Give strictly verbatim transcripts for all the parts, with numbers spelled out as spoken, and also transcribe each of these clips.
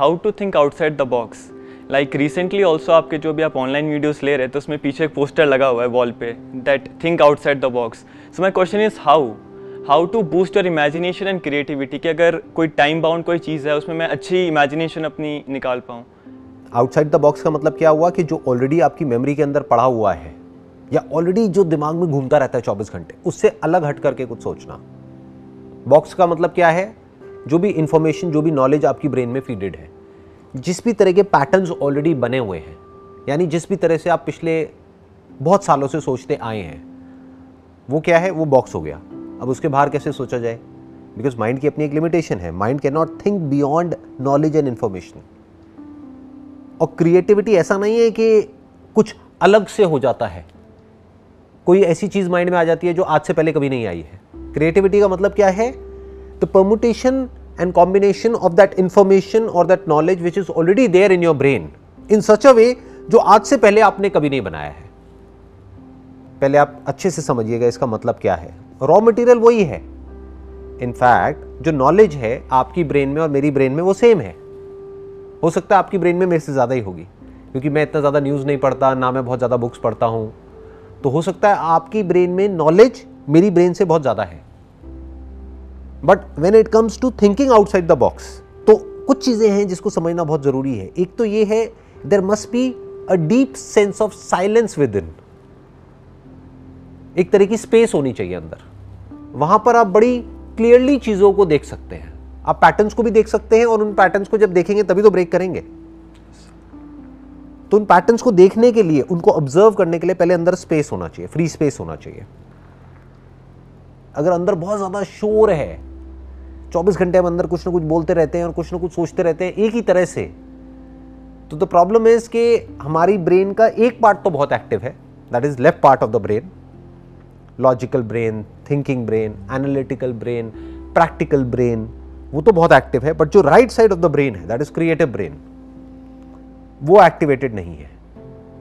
How to think outside the box. Like recently also आपके जो भी आप ऑनलाइन वीडियोस ले रहे हैं तो उसमें पीछे एक पोस्टर लगा हुआ है वॉल पे that think outside the box. So my question is how how to boost your imagination and creativity कि अगर कोई टाइम बाउंड कोई चीज़ है उसमें मैं अच्छी इमेजिनेशन अपनी निकाल पाऊँ। आउटसाइड द बॉक्स का मतलब क्या हुआ कि जो ऑलरेडी आपकी मेमोरी के अंदर पड़ा हुआ है या ऑलरेडी जो दिमाग में घूमता रहता है चौबीस घंटे उससे अलग हट करके कुछ सोचना। बॉक्स का मतलब क्या है, जो भी इंफॉर्मेशन जो भी नॉलेज आपकी ब्रेन में फीडेड है, जिस भी तरह के पैटर्न्स ऑलरेडी बने हुए हैं, यानी जिस भी तरह से आप पिछले बहुत सालों से सोचते आए हैं वो क्या है, वो बॉक्स हो गया। अब उसके बाहर कैसे सोचा जाए, बिकॉज माइंड की अपनी एक लिमिटेशन है। Mind can not think beyond knowledge and information. और क्रिएटिविटी ऐसा नहीं है कि कुछ अलग से हो जाता है, कोई ऐसी चीज़ माइंड में आ जाती है जो आज से पहले कभी नहीं आई है। क्रिएटिविटी का मतलब क्या है, the permutation and combination of that information और that knowledge which is already there in your brain in such a way जो आज से पहले आपने कभी नहीं बनाया है। पहले आप अच्छे से समझिएगा इसका मतलब क्या है। रॉ मटेरियल वही है, इनफैक्ट जो नॉलेज है आपकी ब्रेन में और मेरी ब्रेन में वो सेम है। हो सकता है आपकी ब्रेन में मेरे से ज़्यादा ही होगी क्योंकि मैं इतना ज़्यादा न्यूज़ नहीं पढ़ता, ना मैं बहुत ज़्यादा बुक्स पढ़ता हूँ, तो हो सकता है आपकी ब्रेन में नॉलेज मेरी ब्रेन से बहुत ज़्यादा है। But when it comes to thinking outside the box तो कुछ चीज़ें हैं जिसको समझना बहुत ज़रूरी है। एक तो ये है there must be a deep sense of silence within, एक तरह की स्पेस होनी चाहिए अंदर, वहां पर आप बड़ी क्लियरली चीज़ों को देख सकते हैं, आप पैटर्न्स को भी देख सकते हैं और उन पैटर्न्स को जब देखेंगे तभी तो ब्रेक करेंगे। तो उन पैटर्न्स को देखने के लिए, उनको ऑब्जर्व करने के लिए पहले अंदर स्पेस होना चाहिए, फ्री स्पेस होना चाहिए। अगर अंदर बहुत ज़्यादा शोर है, चौबीस घंटे हम अंदर कुछ ना कुछ बोलते रहते हैं और कुछ ना कुछ सोचते रहते हैं एक ही तरह से, तो द प्रॉब्लम इज कि हमारी ब्रेन का एक पार्ट तो बहुत एक्टिव है, that is left part of the brain, logical brain, thinking brain, analytical brain, practical brain, वो तो बहुत एक्टिव है। बट जो right side of the brain है दैट इज क्रिएटिव ब्रेन, वो एक्टिवेटेड नहीं है।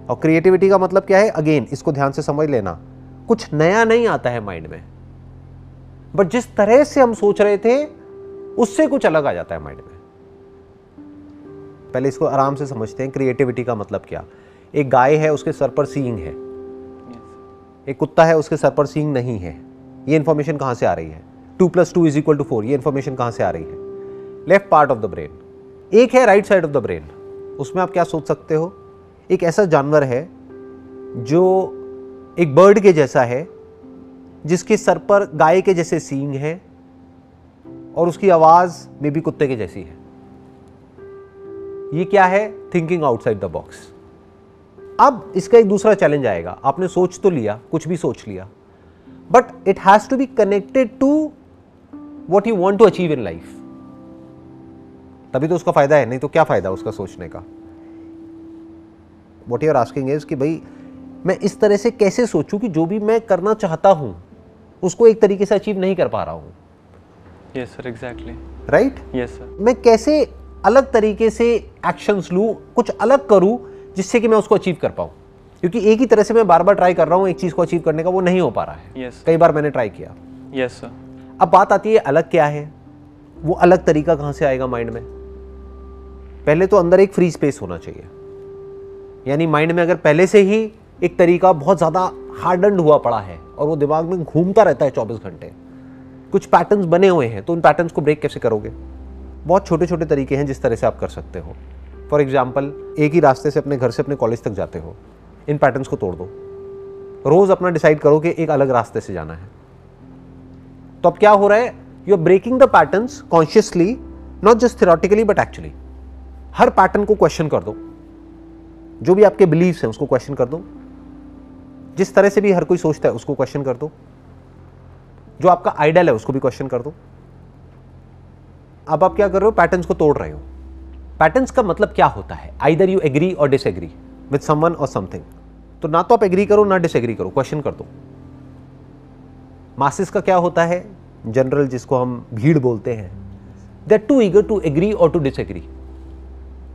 और क्रिएटिविटी का मतलब क्या है, अगेन इसको ध्यान से समझ लेना, कुछ नया नहीं आता है माइंड में, बट जिस तरह से हम सोच रहे थे उससे कुछ अलग आ जाता है माइंड में। पहले इसको आराम से समझते हैं क्रिएटिविटी का मतलब क्या। एक गाय है उसके सर पर सींग है, एक कुत्ता है उसके सर पर सींग नहीं है। ये इन्फॉर्मेशन कहाँ से आ रही है, two plus two is equal to four, ये इन्फॉर्मेशन कहाँ से आ रही है, left part of the brain. एक है right side of the brain, उसमें आप क्या सोच सकते हो, एक ऐसा जानवर है जो एक बर्ड के जैसा है, जिसके सर पर गाय के जैसे सींग है और उसकी आवाज़ में भी कुत्ते के जैसी है। ये क्या है, थिंकिंग आउटसाइड द बॉक्स। अब इसका एक दूसरा चैलेंज आएगा, आपने सोच तो लिया, कुछ भी सोच लिया, but it has to be connected to what you want to achieve in life, तभी तो उसका फायदा है, नहीं तो क्या फायदा उसका सोचने का। What you are asking is कि भाई मैं इस तरह से कैसे सोचूं कि जो भी मैं करना चाहता हूं उसको एक तरीके से अचीव नहीं कर पा रहा हूं। Yes sir, exactly right. Yes sir, मैं कैसे अलग तरीके से एक्शंस लूं, कुछ अलग करूं जिससे कि मैं उसको अचीव कर पाऊँ, क्योंकि एक ही तरह से मैं बार बार ट्राई कर रहा हूँ एक चीज़ को अचीव करने का, वो नहीं हो पा रहा है। yes. कई बार मैंने ट्राई किया। Yes yes, sir. अब बात आती है अलग क्या है, वो अलग तरीका कहाँ से आएगा माइंड में। पहले तो अंदर एक फ्री स्पेस होना चाहिए, यानी माइंड में अगर पहले से ही एक तरीका बहुत ज़्यादा हार्डन्ड हुआ पड़ा है और वो दिमाग में घूमता रहता है चौबीस घंटे, कुछ पैटर्न्स बने हुए हैं, तो उन पैटर्न्स को ब्रेक कैसे करोगे। बहुत छोटे छोटे तरीके हैं जिस तरह से आप कर सकते हो। फॉर एग्जाम्पल, एक ही रास्ते से अपने घर से अपने कॉलेज तक जाते हो, इन पैटर्न्स को तोड़ दो, रोज़ अपना डिसाइड करो कि एक अलग रास्ते से जाना है। तो अब क्या हो रहा है, you are breaking the patterns consciously, not just theoretically but actually. हर पैटर्न को क्वेश्चन कर दो, जो भी आपके बिलीव्स हैं उसको क्वेश्चन कर दो, जिस तरह से भी हर कोई सोचता है उसको क्वेश्चन कर दो, जो आपका आइडियल है उसको भी क्वेश्चन कर दो। अब आप क्या कर रहे हो, पैटर्न्स को तोड़ रहे हो। पैटर्न्स का मतलब क्या होता है, either you agree or disagree with someone or something. तो ना तो आप एग्री करो ना डिसएग्री करो, क्वेश्चन कर दो। मासेस का क्या होता है, जनरल जिसको हम भीड़ बोलते हैं, they are too eager to agree or to disagree.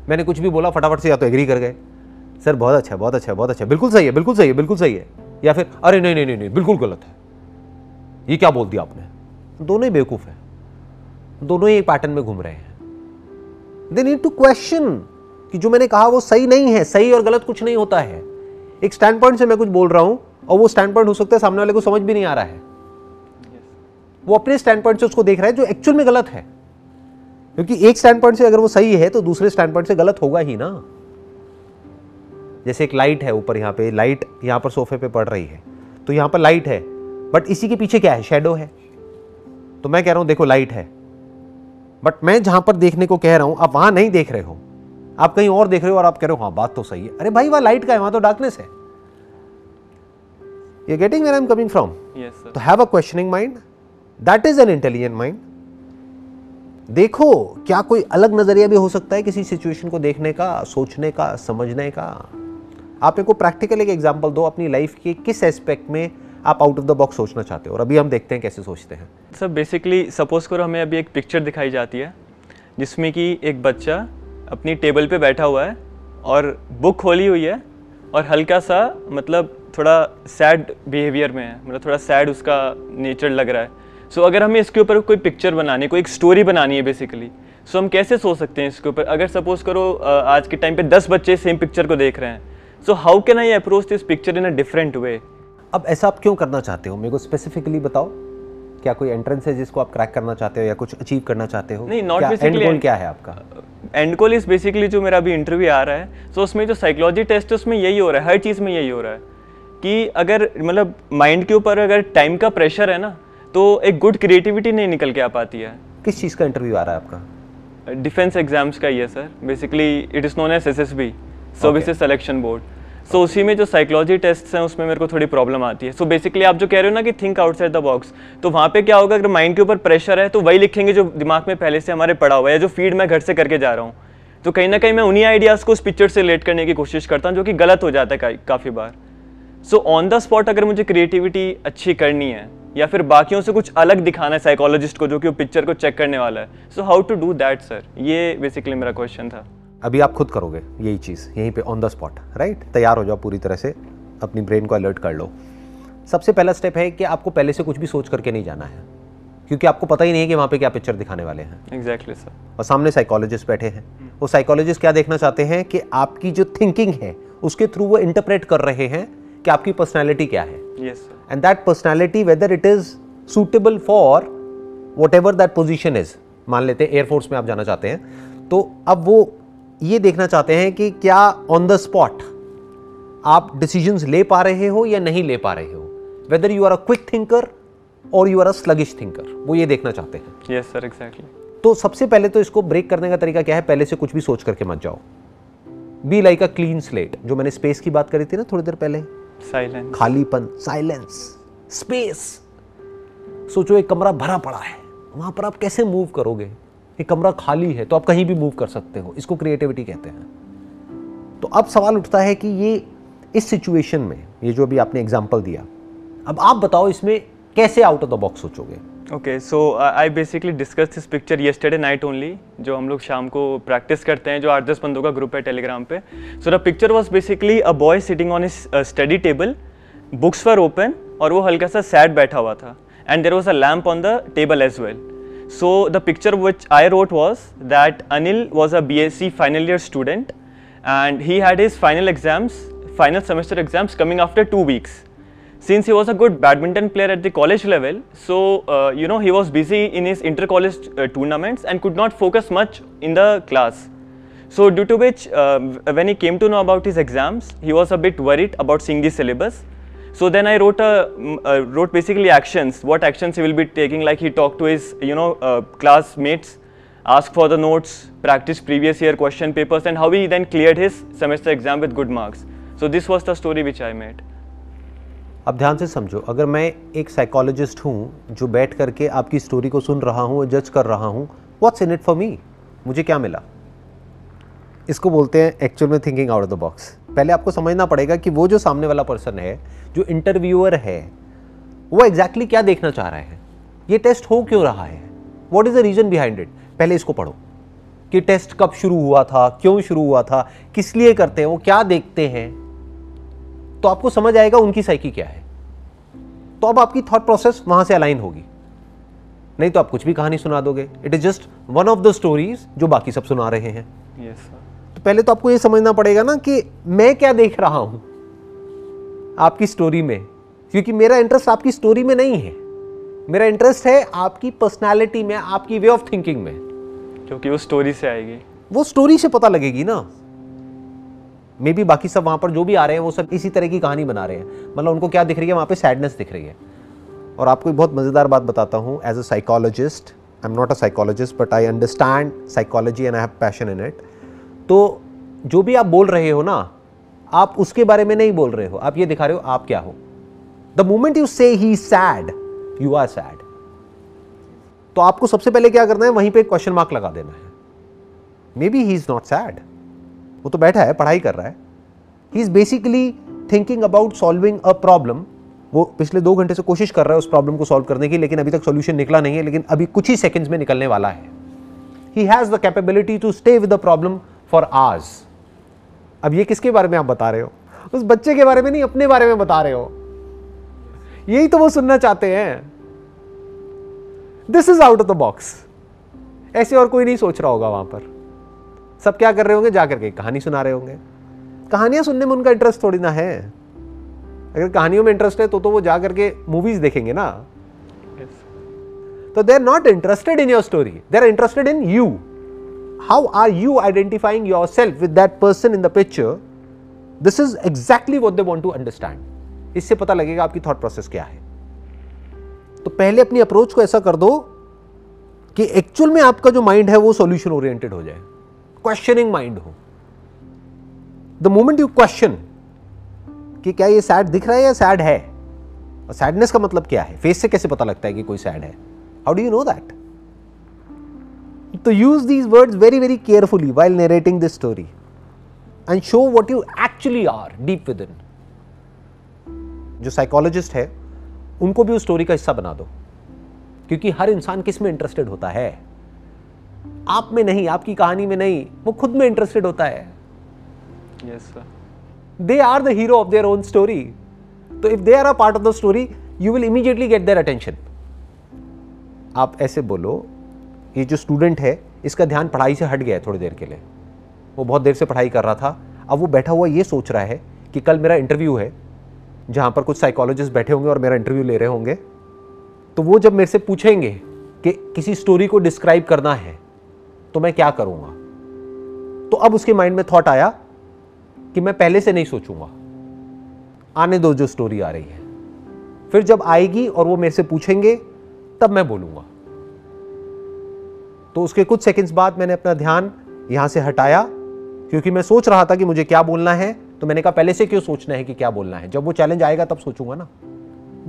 मैंने कुछ भी बोला फटाफट से या तो एग्री कर गए, सर बहुत अच्छा बहुत अच्छा बहुत अच्छा, बिल्कुल सही है बिल्कुल सही है बिल्कुल सही है, या फिर अरे नहीं नहीं नहीं, नहीं बिल्कुल गलत है, ये क्या बोल दिया आपने। दोनों ही बेवकूफ़ हैं, दोनों ही एक पैटर्न में घूम रहे हैं। दे नीड टू क्वेश्चन कि जो मैंने कहा वो सही नहीं है। सही और गलत कुछ नहीं होता है। एक स्टैंड पॉइंट से मैं कुछ बोल रहा हूं और वो स्टैंड पॉइंट हो सकता है सामने वाले को समझ भी नहीं आ रहा है, वो अपने स्टैंड पॉइंट से उसको देख रहा है जो एक्चुअल में गलत है, क्योंकि एक स्टैंड पॉइंट से अगर वो सही है तो दूसरे स्टैंड पॉइंट से गलत होगा ही ना। जैसे एक लाइट है ऊपर, यहाँ पे लाइट यहाँ पर सोफे पे पड़ रही है, तो यहाँ पर लाइट है बट इसी के पीछे क्या है, शेडो है। तो मैं कह रहा हूँ देखो लाइट है, बट मैं जहाँ पर देखने को कह रहा हूँ आप वहाँ नहीं देख रहे हो, आप कहीं और देख रहे हो और आप कह रहे हो हाँ बात तो सही है। अरे भाई वहाँ लाइट का है, वहाँ तो डार्कनेस है। You are getting where I am coming from? Yes sir. तो have a questioning mind, that is an intelligent mind. देखो क्या कोई अलग नजरिया भी हो सकता है किसी सिचुएशन को देखने का, सोचने का, समझने का। आप एक प्रैक्टिकल एक एग्जाम्पल दो अपनी लाइफ के किस एस्पेक्ट में आप आउट ऑफ द बॉक्स सोचना चाहते हो, और अभी हम देखते हैं कैसे सोचते हैं। सर बेसिकली सपोज करो हमें अभी एक पिक्चर दिखाई जाती है जिसमें कि एक बच्चा अपनी टेबल पे बैठा हुआ है और बुक खोली हुई है और हल्का सा मतलब थोड़ा सैड बिहेवियर में है, मतलब थोड़ा सैड उसका नेचर लग रहा है। सो so, अगर हमें इसके ऊपर कोई पिक्चर बनानी है, कोई एक स्टोरी बनानी है बेसिकली, सो so, हम कैसे सोच सकते हैं इसके ऊपर? अगर सपोज करो आज के टाइम पे दस बच्चे सेम पिक्चर को देख रहे हैं, so how can I approach this picture in a different way? अब ऐसा आप क्यों करना चाहते हो, मेरे को स्पेसिफिकली बताओ। क्या कोई एंट्रेंस है जिसको आप क्रैक करना चाहते हो या कुछ अचीव करना चाहते हो? नहीं, नॉट बेसिकली। एंड गोल क्या है आपका? एंड गोल इज बेसिकली जो मेरा अभी इंटरव्यू आ रहा है, सो so, उसमें जो साइकोलॉजी टेस्ट है उसमें यही हो रहा है, हर चीज़ में यही हो रहा है कि अगर मतलब माइंड के ऊपर अगर टाइम का प्रेशर है ना तो एक गुड क्रिएटिविटी नहीं निकल के आ पाती है। किस चीज़ का इंटरव्यू आ रहा है आपका? डिफेंस एग्जाम्स का ही है sir. Basically it is known as S S B, services selection board. So उसी में जो साइकोलॉजी टेस्ट्स हैं उसमें मेरे को थोड़ी प्रॉब्लम आती है। सो so, बेसिकली आप जो कह रहे हो ना कि थिंक आउटसाइड द बॉक्स, तो वहाँ पे क्या होगा, अगर माइंड के ऊपर प्रेशर है तो वही लिखेंगे जो दिमाग में पहले से हमारे पड़ा हुआ है, जो फीड मैं घर से करके जा रहा हूँ। तो कहीं ना कहीं मैं उन्हीं आइडियाज़ को उस पिक्चर से रिलेट करने की कोशिश करता हूँ, जो कि गलत हो जाता है काफ़ी बार। सो ऑन द स्पॉट अगर मुझे क्रिएटिविटी अच्छी करनी है या फिर बाकियों से कुछ अलग दिखाना है साइकोलॉजिस्ट को जो कि वो पिक्चर को चेक करने वाला है, so how to do that sir, ये बेसिकली मेरा क्वेश्चन था। अभी आप खुद करोगे यही चीज़ यहीं पे ऑन द स्पॉट, राइट? तैयार हो जाओ पूरी तरह से, अपनी ब्रेन को अलर्ट कर लो। सबसे पहला स्टेप है कि आपको पहले से कुछ भी सोच करके नहीं जाना है, क्योंकि आपको पता ही नहीं है कि वहाँ पे क्या पिक्चर दिखाने वाले हैं। Exactly sir. और सामने साइकोलॉजिस्ट बैठे हैं, वो साइकोलॉजिस्ट क्या देखना चाहते हैं कि आपकी जो थिंकिंग है उसके थ्रू वो इंटरप्रेट कर रहे हैं कि आपकी पर्सनैलिटी क्या है। Yes, sir. And that personality, whether it is suitable for whatever that position is, मान लेते हैं एयरफोर्स में आप जाना चाहते हैं, तो अब वो ये देखना चाहते हैं कि क्या ऑन द स्पॉट आप डिसीजंस ले पा रहे हो या नहीं ले पा रहे हो, whether you are a quick thinker or you are a sluggish thinker, वो ये देखना चाहते हैं। Yes, sir, exactly. तो सबसे पहले तो इसको ब्रेक करने का तरीका क्या है, पहले से कुछ भी सोच करके मत जाओ। Be like a clean slate, जो मैंने स्पेस की बात करी थी ना थोड़ी देर पहले, साइलेंस, खालीपन, साइलेंस, स्पेस। सोचो एक कमरा भरा पड़ा है, वहां पर आप कैसे मूव करोगे? एक कमरा खाली है तो आप कहीं भी मूव कर सकते हो, इसको क्रिएटिविटी कहते हैं। तो अब सवाल उठता है कि ये इस सिचुएशन में, ये जो अभी आपने एग्जांपल दिया, अब आप बताओ इसमें कैसे आउट ऑफ द बॉक्स सोचोगे? Okay, so I basically discuss this picture yesterday night only, जो हम लोग शाम को प्रैक्टिस करते हैं, जो आठ दस बंदों का ग्रुप है टेलीग्राम पे। So the picture was basically a boy sitting on his study table, books were open, और वो हल्का सा सैड बैठा हुआ था, and there was a lamp on the table as well. So the picture which I wrote was that Anil was a B S C final year student and he had his final exams, final semester exams coming after two weeks. Since he was a good badminton player at the college level, so uh, you know he was busy in his inter-college uh, tournaments and could not focus much in the class. So due to which, uh, when he came to know about his exams, he was a bit worried about seeing the syllabus. So then I wrote a uh, wrote basically actions, what actions he will be taking. Like he talked to his you know uh, classmates, asked for the notes, practiced previous year question papers, and how he then cleared his semester exam with good marks. So this was the story which I made. अब ध्यान से समझो, अगर मैं एक psychologist हूँ जो बैठ करके आपकी स्टोरी को सुन रहा हूँ और जज कर रहा हूँ, what's in it for me, मुझे क्या मिला? इसको बोलते हैं एक्चुअल में thinking out of the box. पहले आपको समझना पड़ेगा कि वो जो सामने वाला पर्सन है, जो इंटरव्यूअर है, वो एग्जैक्टली क्या देखना चाह रहा है, ये टेस्ट हो क्यों रहा है, what is the reason behind it. पहले इसको पढ़ो कि टेस्ट कब शुरू हुआ था, क्यों शुरू हुआ था, किस लिए करते हैं, वो क्या देखते हैं, तो आपको समझ आएगा उनकी साइकी क्या है। तो अब आपकी थॉट प्रोसेस वहां से अलाइन होगी। नहीं तो आप कुछ भी कहानी सुना दोगे। It is just one of the stories जो बाकी सब सुना रहे हैं। yes, sir. तो पहले तो आपको ये समझना पड़ेगा ना कि मैं क्या देख रहा हूँ आपकी स्टोरी में, क्योंकि मेरा इंटरेस्ट आपकी स्टोरी में नहीं है, मेरा इंटरेस्ट है आपकी पर्सनालिटी में, आपकी वे ऑफ थिंकिंग में, क्योंकि वो स्टोरी से आएगी, वो स्टोरी से पता लगेगी ना। मे बी बाकी सब वहाँ पर जो भी आ रहे हैं वो सब इसी तरह की कहानी बना रहे हैं, मतलब उनको क्या दिख रही है वहाँ पे, सैडनेस दिख रही है। और आपको एक बहुत मज़ेदार बात बताता हूँ, as a psychologist, I am not a psychologist but I understand psychology and I have passion in it. तो जो भी आप बोल रहे हो ना, आप उसके बारे में नहीं बोल रहे हो, आप ये दिखा रहे हो आप क्या हो। The moment you say he sad, you are sad. तो आपको सबसे पहले क्या करना है, वहीं पर क्वेश्चन मार्क लगा देना है। Maybe he is not sad, वो तो बैठा है पढ़ाई कर रहा है, he is basically thinking about solving a problem. वो पिछले दो घंटे से कोशिश कर रहा है उस प्रॉब्लम को सॉल्व करने की, लेकिन अभी तक सॉल्यूशन निकला नहीं है, लेकिन अभी कुछ ही सेकंड्स में निकलने वाला है। He has the capability to stay with the problem for hours. अब ये किसके बारे में आप बता रहे हो, उस बच्चे के बारे में नहीं, अपने बारे में बता रहे हो। यही तो वो सुनना चाहते हैं, this is out of the box. ऐसे और कोई नहीं सोच रहा होगा वहां पर, सब क्या कर रहे होंगे, जा करके कहानी सुना रहे होंगे। कहानियां सुनने में उनका इंटरेस्ट थोड़ी ना है, अगर कहानियों में इंटरेस्ट है तो तो वो जा करके मूवीज देखेंगे ना। तो they are not interested in your story, they are interested in you. How are you identifying yourself with that person in the picture, this is exactly what they want to understand. इससे पता लगेगा आपकी thought process क्या है। तो पहले अपनी approach को ऐसा कर दो कि एक्चुअल में आपका जो माइंड है वो सॉल्यूशन ओरिएंटेड हो जाए, क्वेश्चनिंग माइंड हो। द मोमेंट यू क्वेश्चन कि क्या ये सैड दिख रहा है या सैड है, और सैडनेस का मतलब क्या है, फेस से कैसे पता लगता है कि कोई सैड है, how do you know that. तो use these words very very carefully while narrating this story and show what you actually are deep within. जो साइकोलॉजिस्ट है उनको भी उस स्टोरी का हिस्सा बना दो, क्योंकि हर इंसान किस में इंटरेस्टेड होता है, आप में नहीं, आपकी कहानी में नहीं, वो खुद में इंटरेस्टेड होता है। Yes sir, they are the hero of their own story. तो if they are a part of the story you will immediately get their attention. आप ऐसे बोलो, ये जो स्टूडेंट है इसका ध्यान पढ़ाई से हट गया है थोड़ी देर के लिए, वो बहुत देर से पढ़ाई कर रहा था, अब वो बैठा हुआ ये सोच रहा है कि कल मेरा इंटरव्यू है जहाँ पर कुछ साइकोलॉजिस्ट बैठे होंगे और मेरा इंटरव्यू ले रहे होंगे, तो वो जब मेरे से पूछेंगे कि किसी स्टोरी को डिस्क्राइब करना है तो मैं क्या करूंगा, तो अब उसके माइंड में थॉट आया कि मैं पहले से नहीं सोचूंगा, आने दो जो स्टोरी आ रही है, फिर जब आएगी और वो मेरे से पूछेंगे तब मैं बोलूंगा। तो उसके कुछ सेकंड्स बाद मैंने अपना ध्यान यहां से हटाया, क्योंकि मैं सोच रहा था कि मुझे क्या बोलना है, तो मैंने कहा पहले से क्यों सोचना है कि क्या बोलना है, जब वो चैलेंज आएगा तब सोचूंगा ना।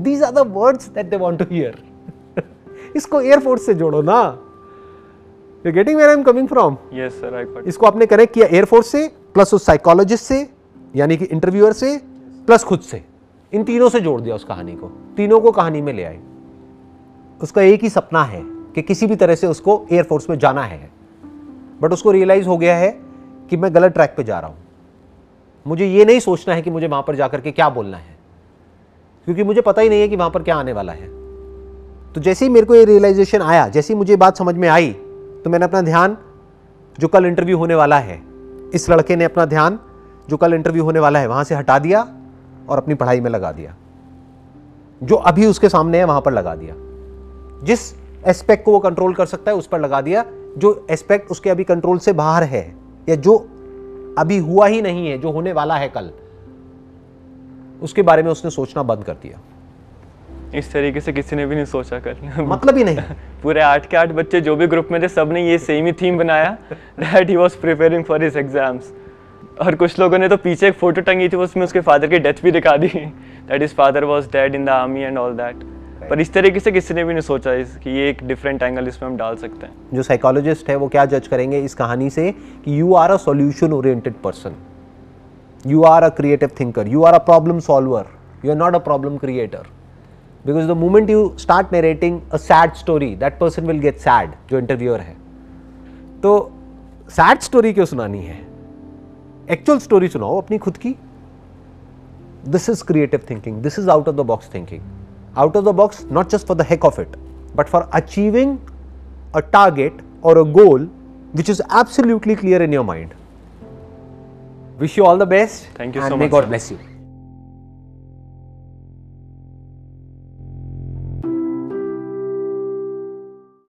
These are the words that they want to hear. इसको एयरफोर्स से जोड़ो ना, You're getting where I'm coming from? Yes, sir, I got it. इसको आपने कनेक्ट किया एयरफोर्स से प्लस उस साइकोलॉजिस्ट से यानी कि इंटरव्यूअर से प्लस खुद से, इन तीनों से जोड़ दिया उस कहानी को, तीनों को कहानी में ले आए। उसका एक ही सपना है कि किसी भी तरह से उसको एयरफोर्स में जाना है, बट उसको रियलाइज हो गया है कि मैं गलत ट्रैक पे जा रहा हूँ, मुझे ये नहीं सोचना है कि मुझे वहाँ पर जाकर के क्या बोलना है, क्योंकि मुझे पता ही नहीं है कि वहाँ पर क्या आने वाला है। तो जैसे ही मेरे को ये रियलाइजेशन आया, जैसे ही मुझे बात समझ में आई, तो मैंने अपना ध्यान जो कल इंटरव्यू होने वाला है, इस लड़के ने अपना ध्यान जो कल इंटरव्यू होने वाला है वहां से हटा दिया और अपनी पढ़ाई में लगा दिया, जो अभी उसके सामने है वहां पर लगा दिया, जिस एस्पेक्ट को वो कंट्रोल कर सकता है उस पर लगा दिया, जो एस्पेक्ट उसके अभी कंट्रोल से बाहर है या जो अभी हुआ ही नहीं है, जो होने वाला है कल, उसके बारे में उसने सोचना बंद कर दिया। इस तरीके से किसी ने भी नहीं सोचा कर, मतलब ही नहीं। पूरे आठ के आठ बच्चे जो भी ग्रुप में थे सबने ये सेम ही थीम बनाया that he was preparing for his exams। और कुछ लोगों ने तो पीछे एक फोटो टंगी थी उसमें उसके फादर की डेथ भी दिखा दी, that his father was dead in the army and all that। पर इस तरीके से किसी ने भी नहीं सोचा कि ये एक डिफरेंट एंगल इसमें हम डाल सकते हैं। जो साइकोलॉजिस्ट है वो क्या जज करेंगे इस कहानी से कि you are a solution oriented person, you are a creative thinker, you are a problem solver, you are not a problem creator. Because the moment you start narrating a sad story, that person will get sad, जो interviewer है। तो sad story क्यों सुनानी है, actual story सुनाओ अपनी खुद की। This is creative thinking, this is out of the box thinking, out of the box not just for the heck of it, but for achieving a target or a goal which is absolutely clear in your mind. Wish you all the best. Thank you so much. And may God bless you.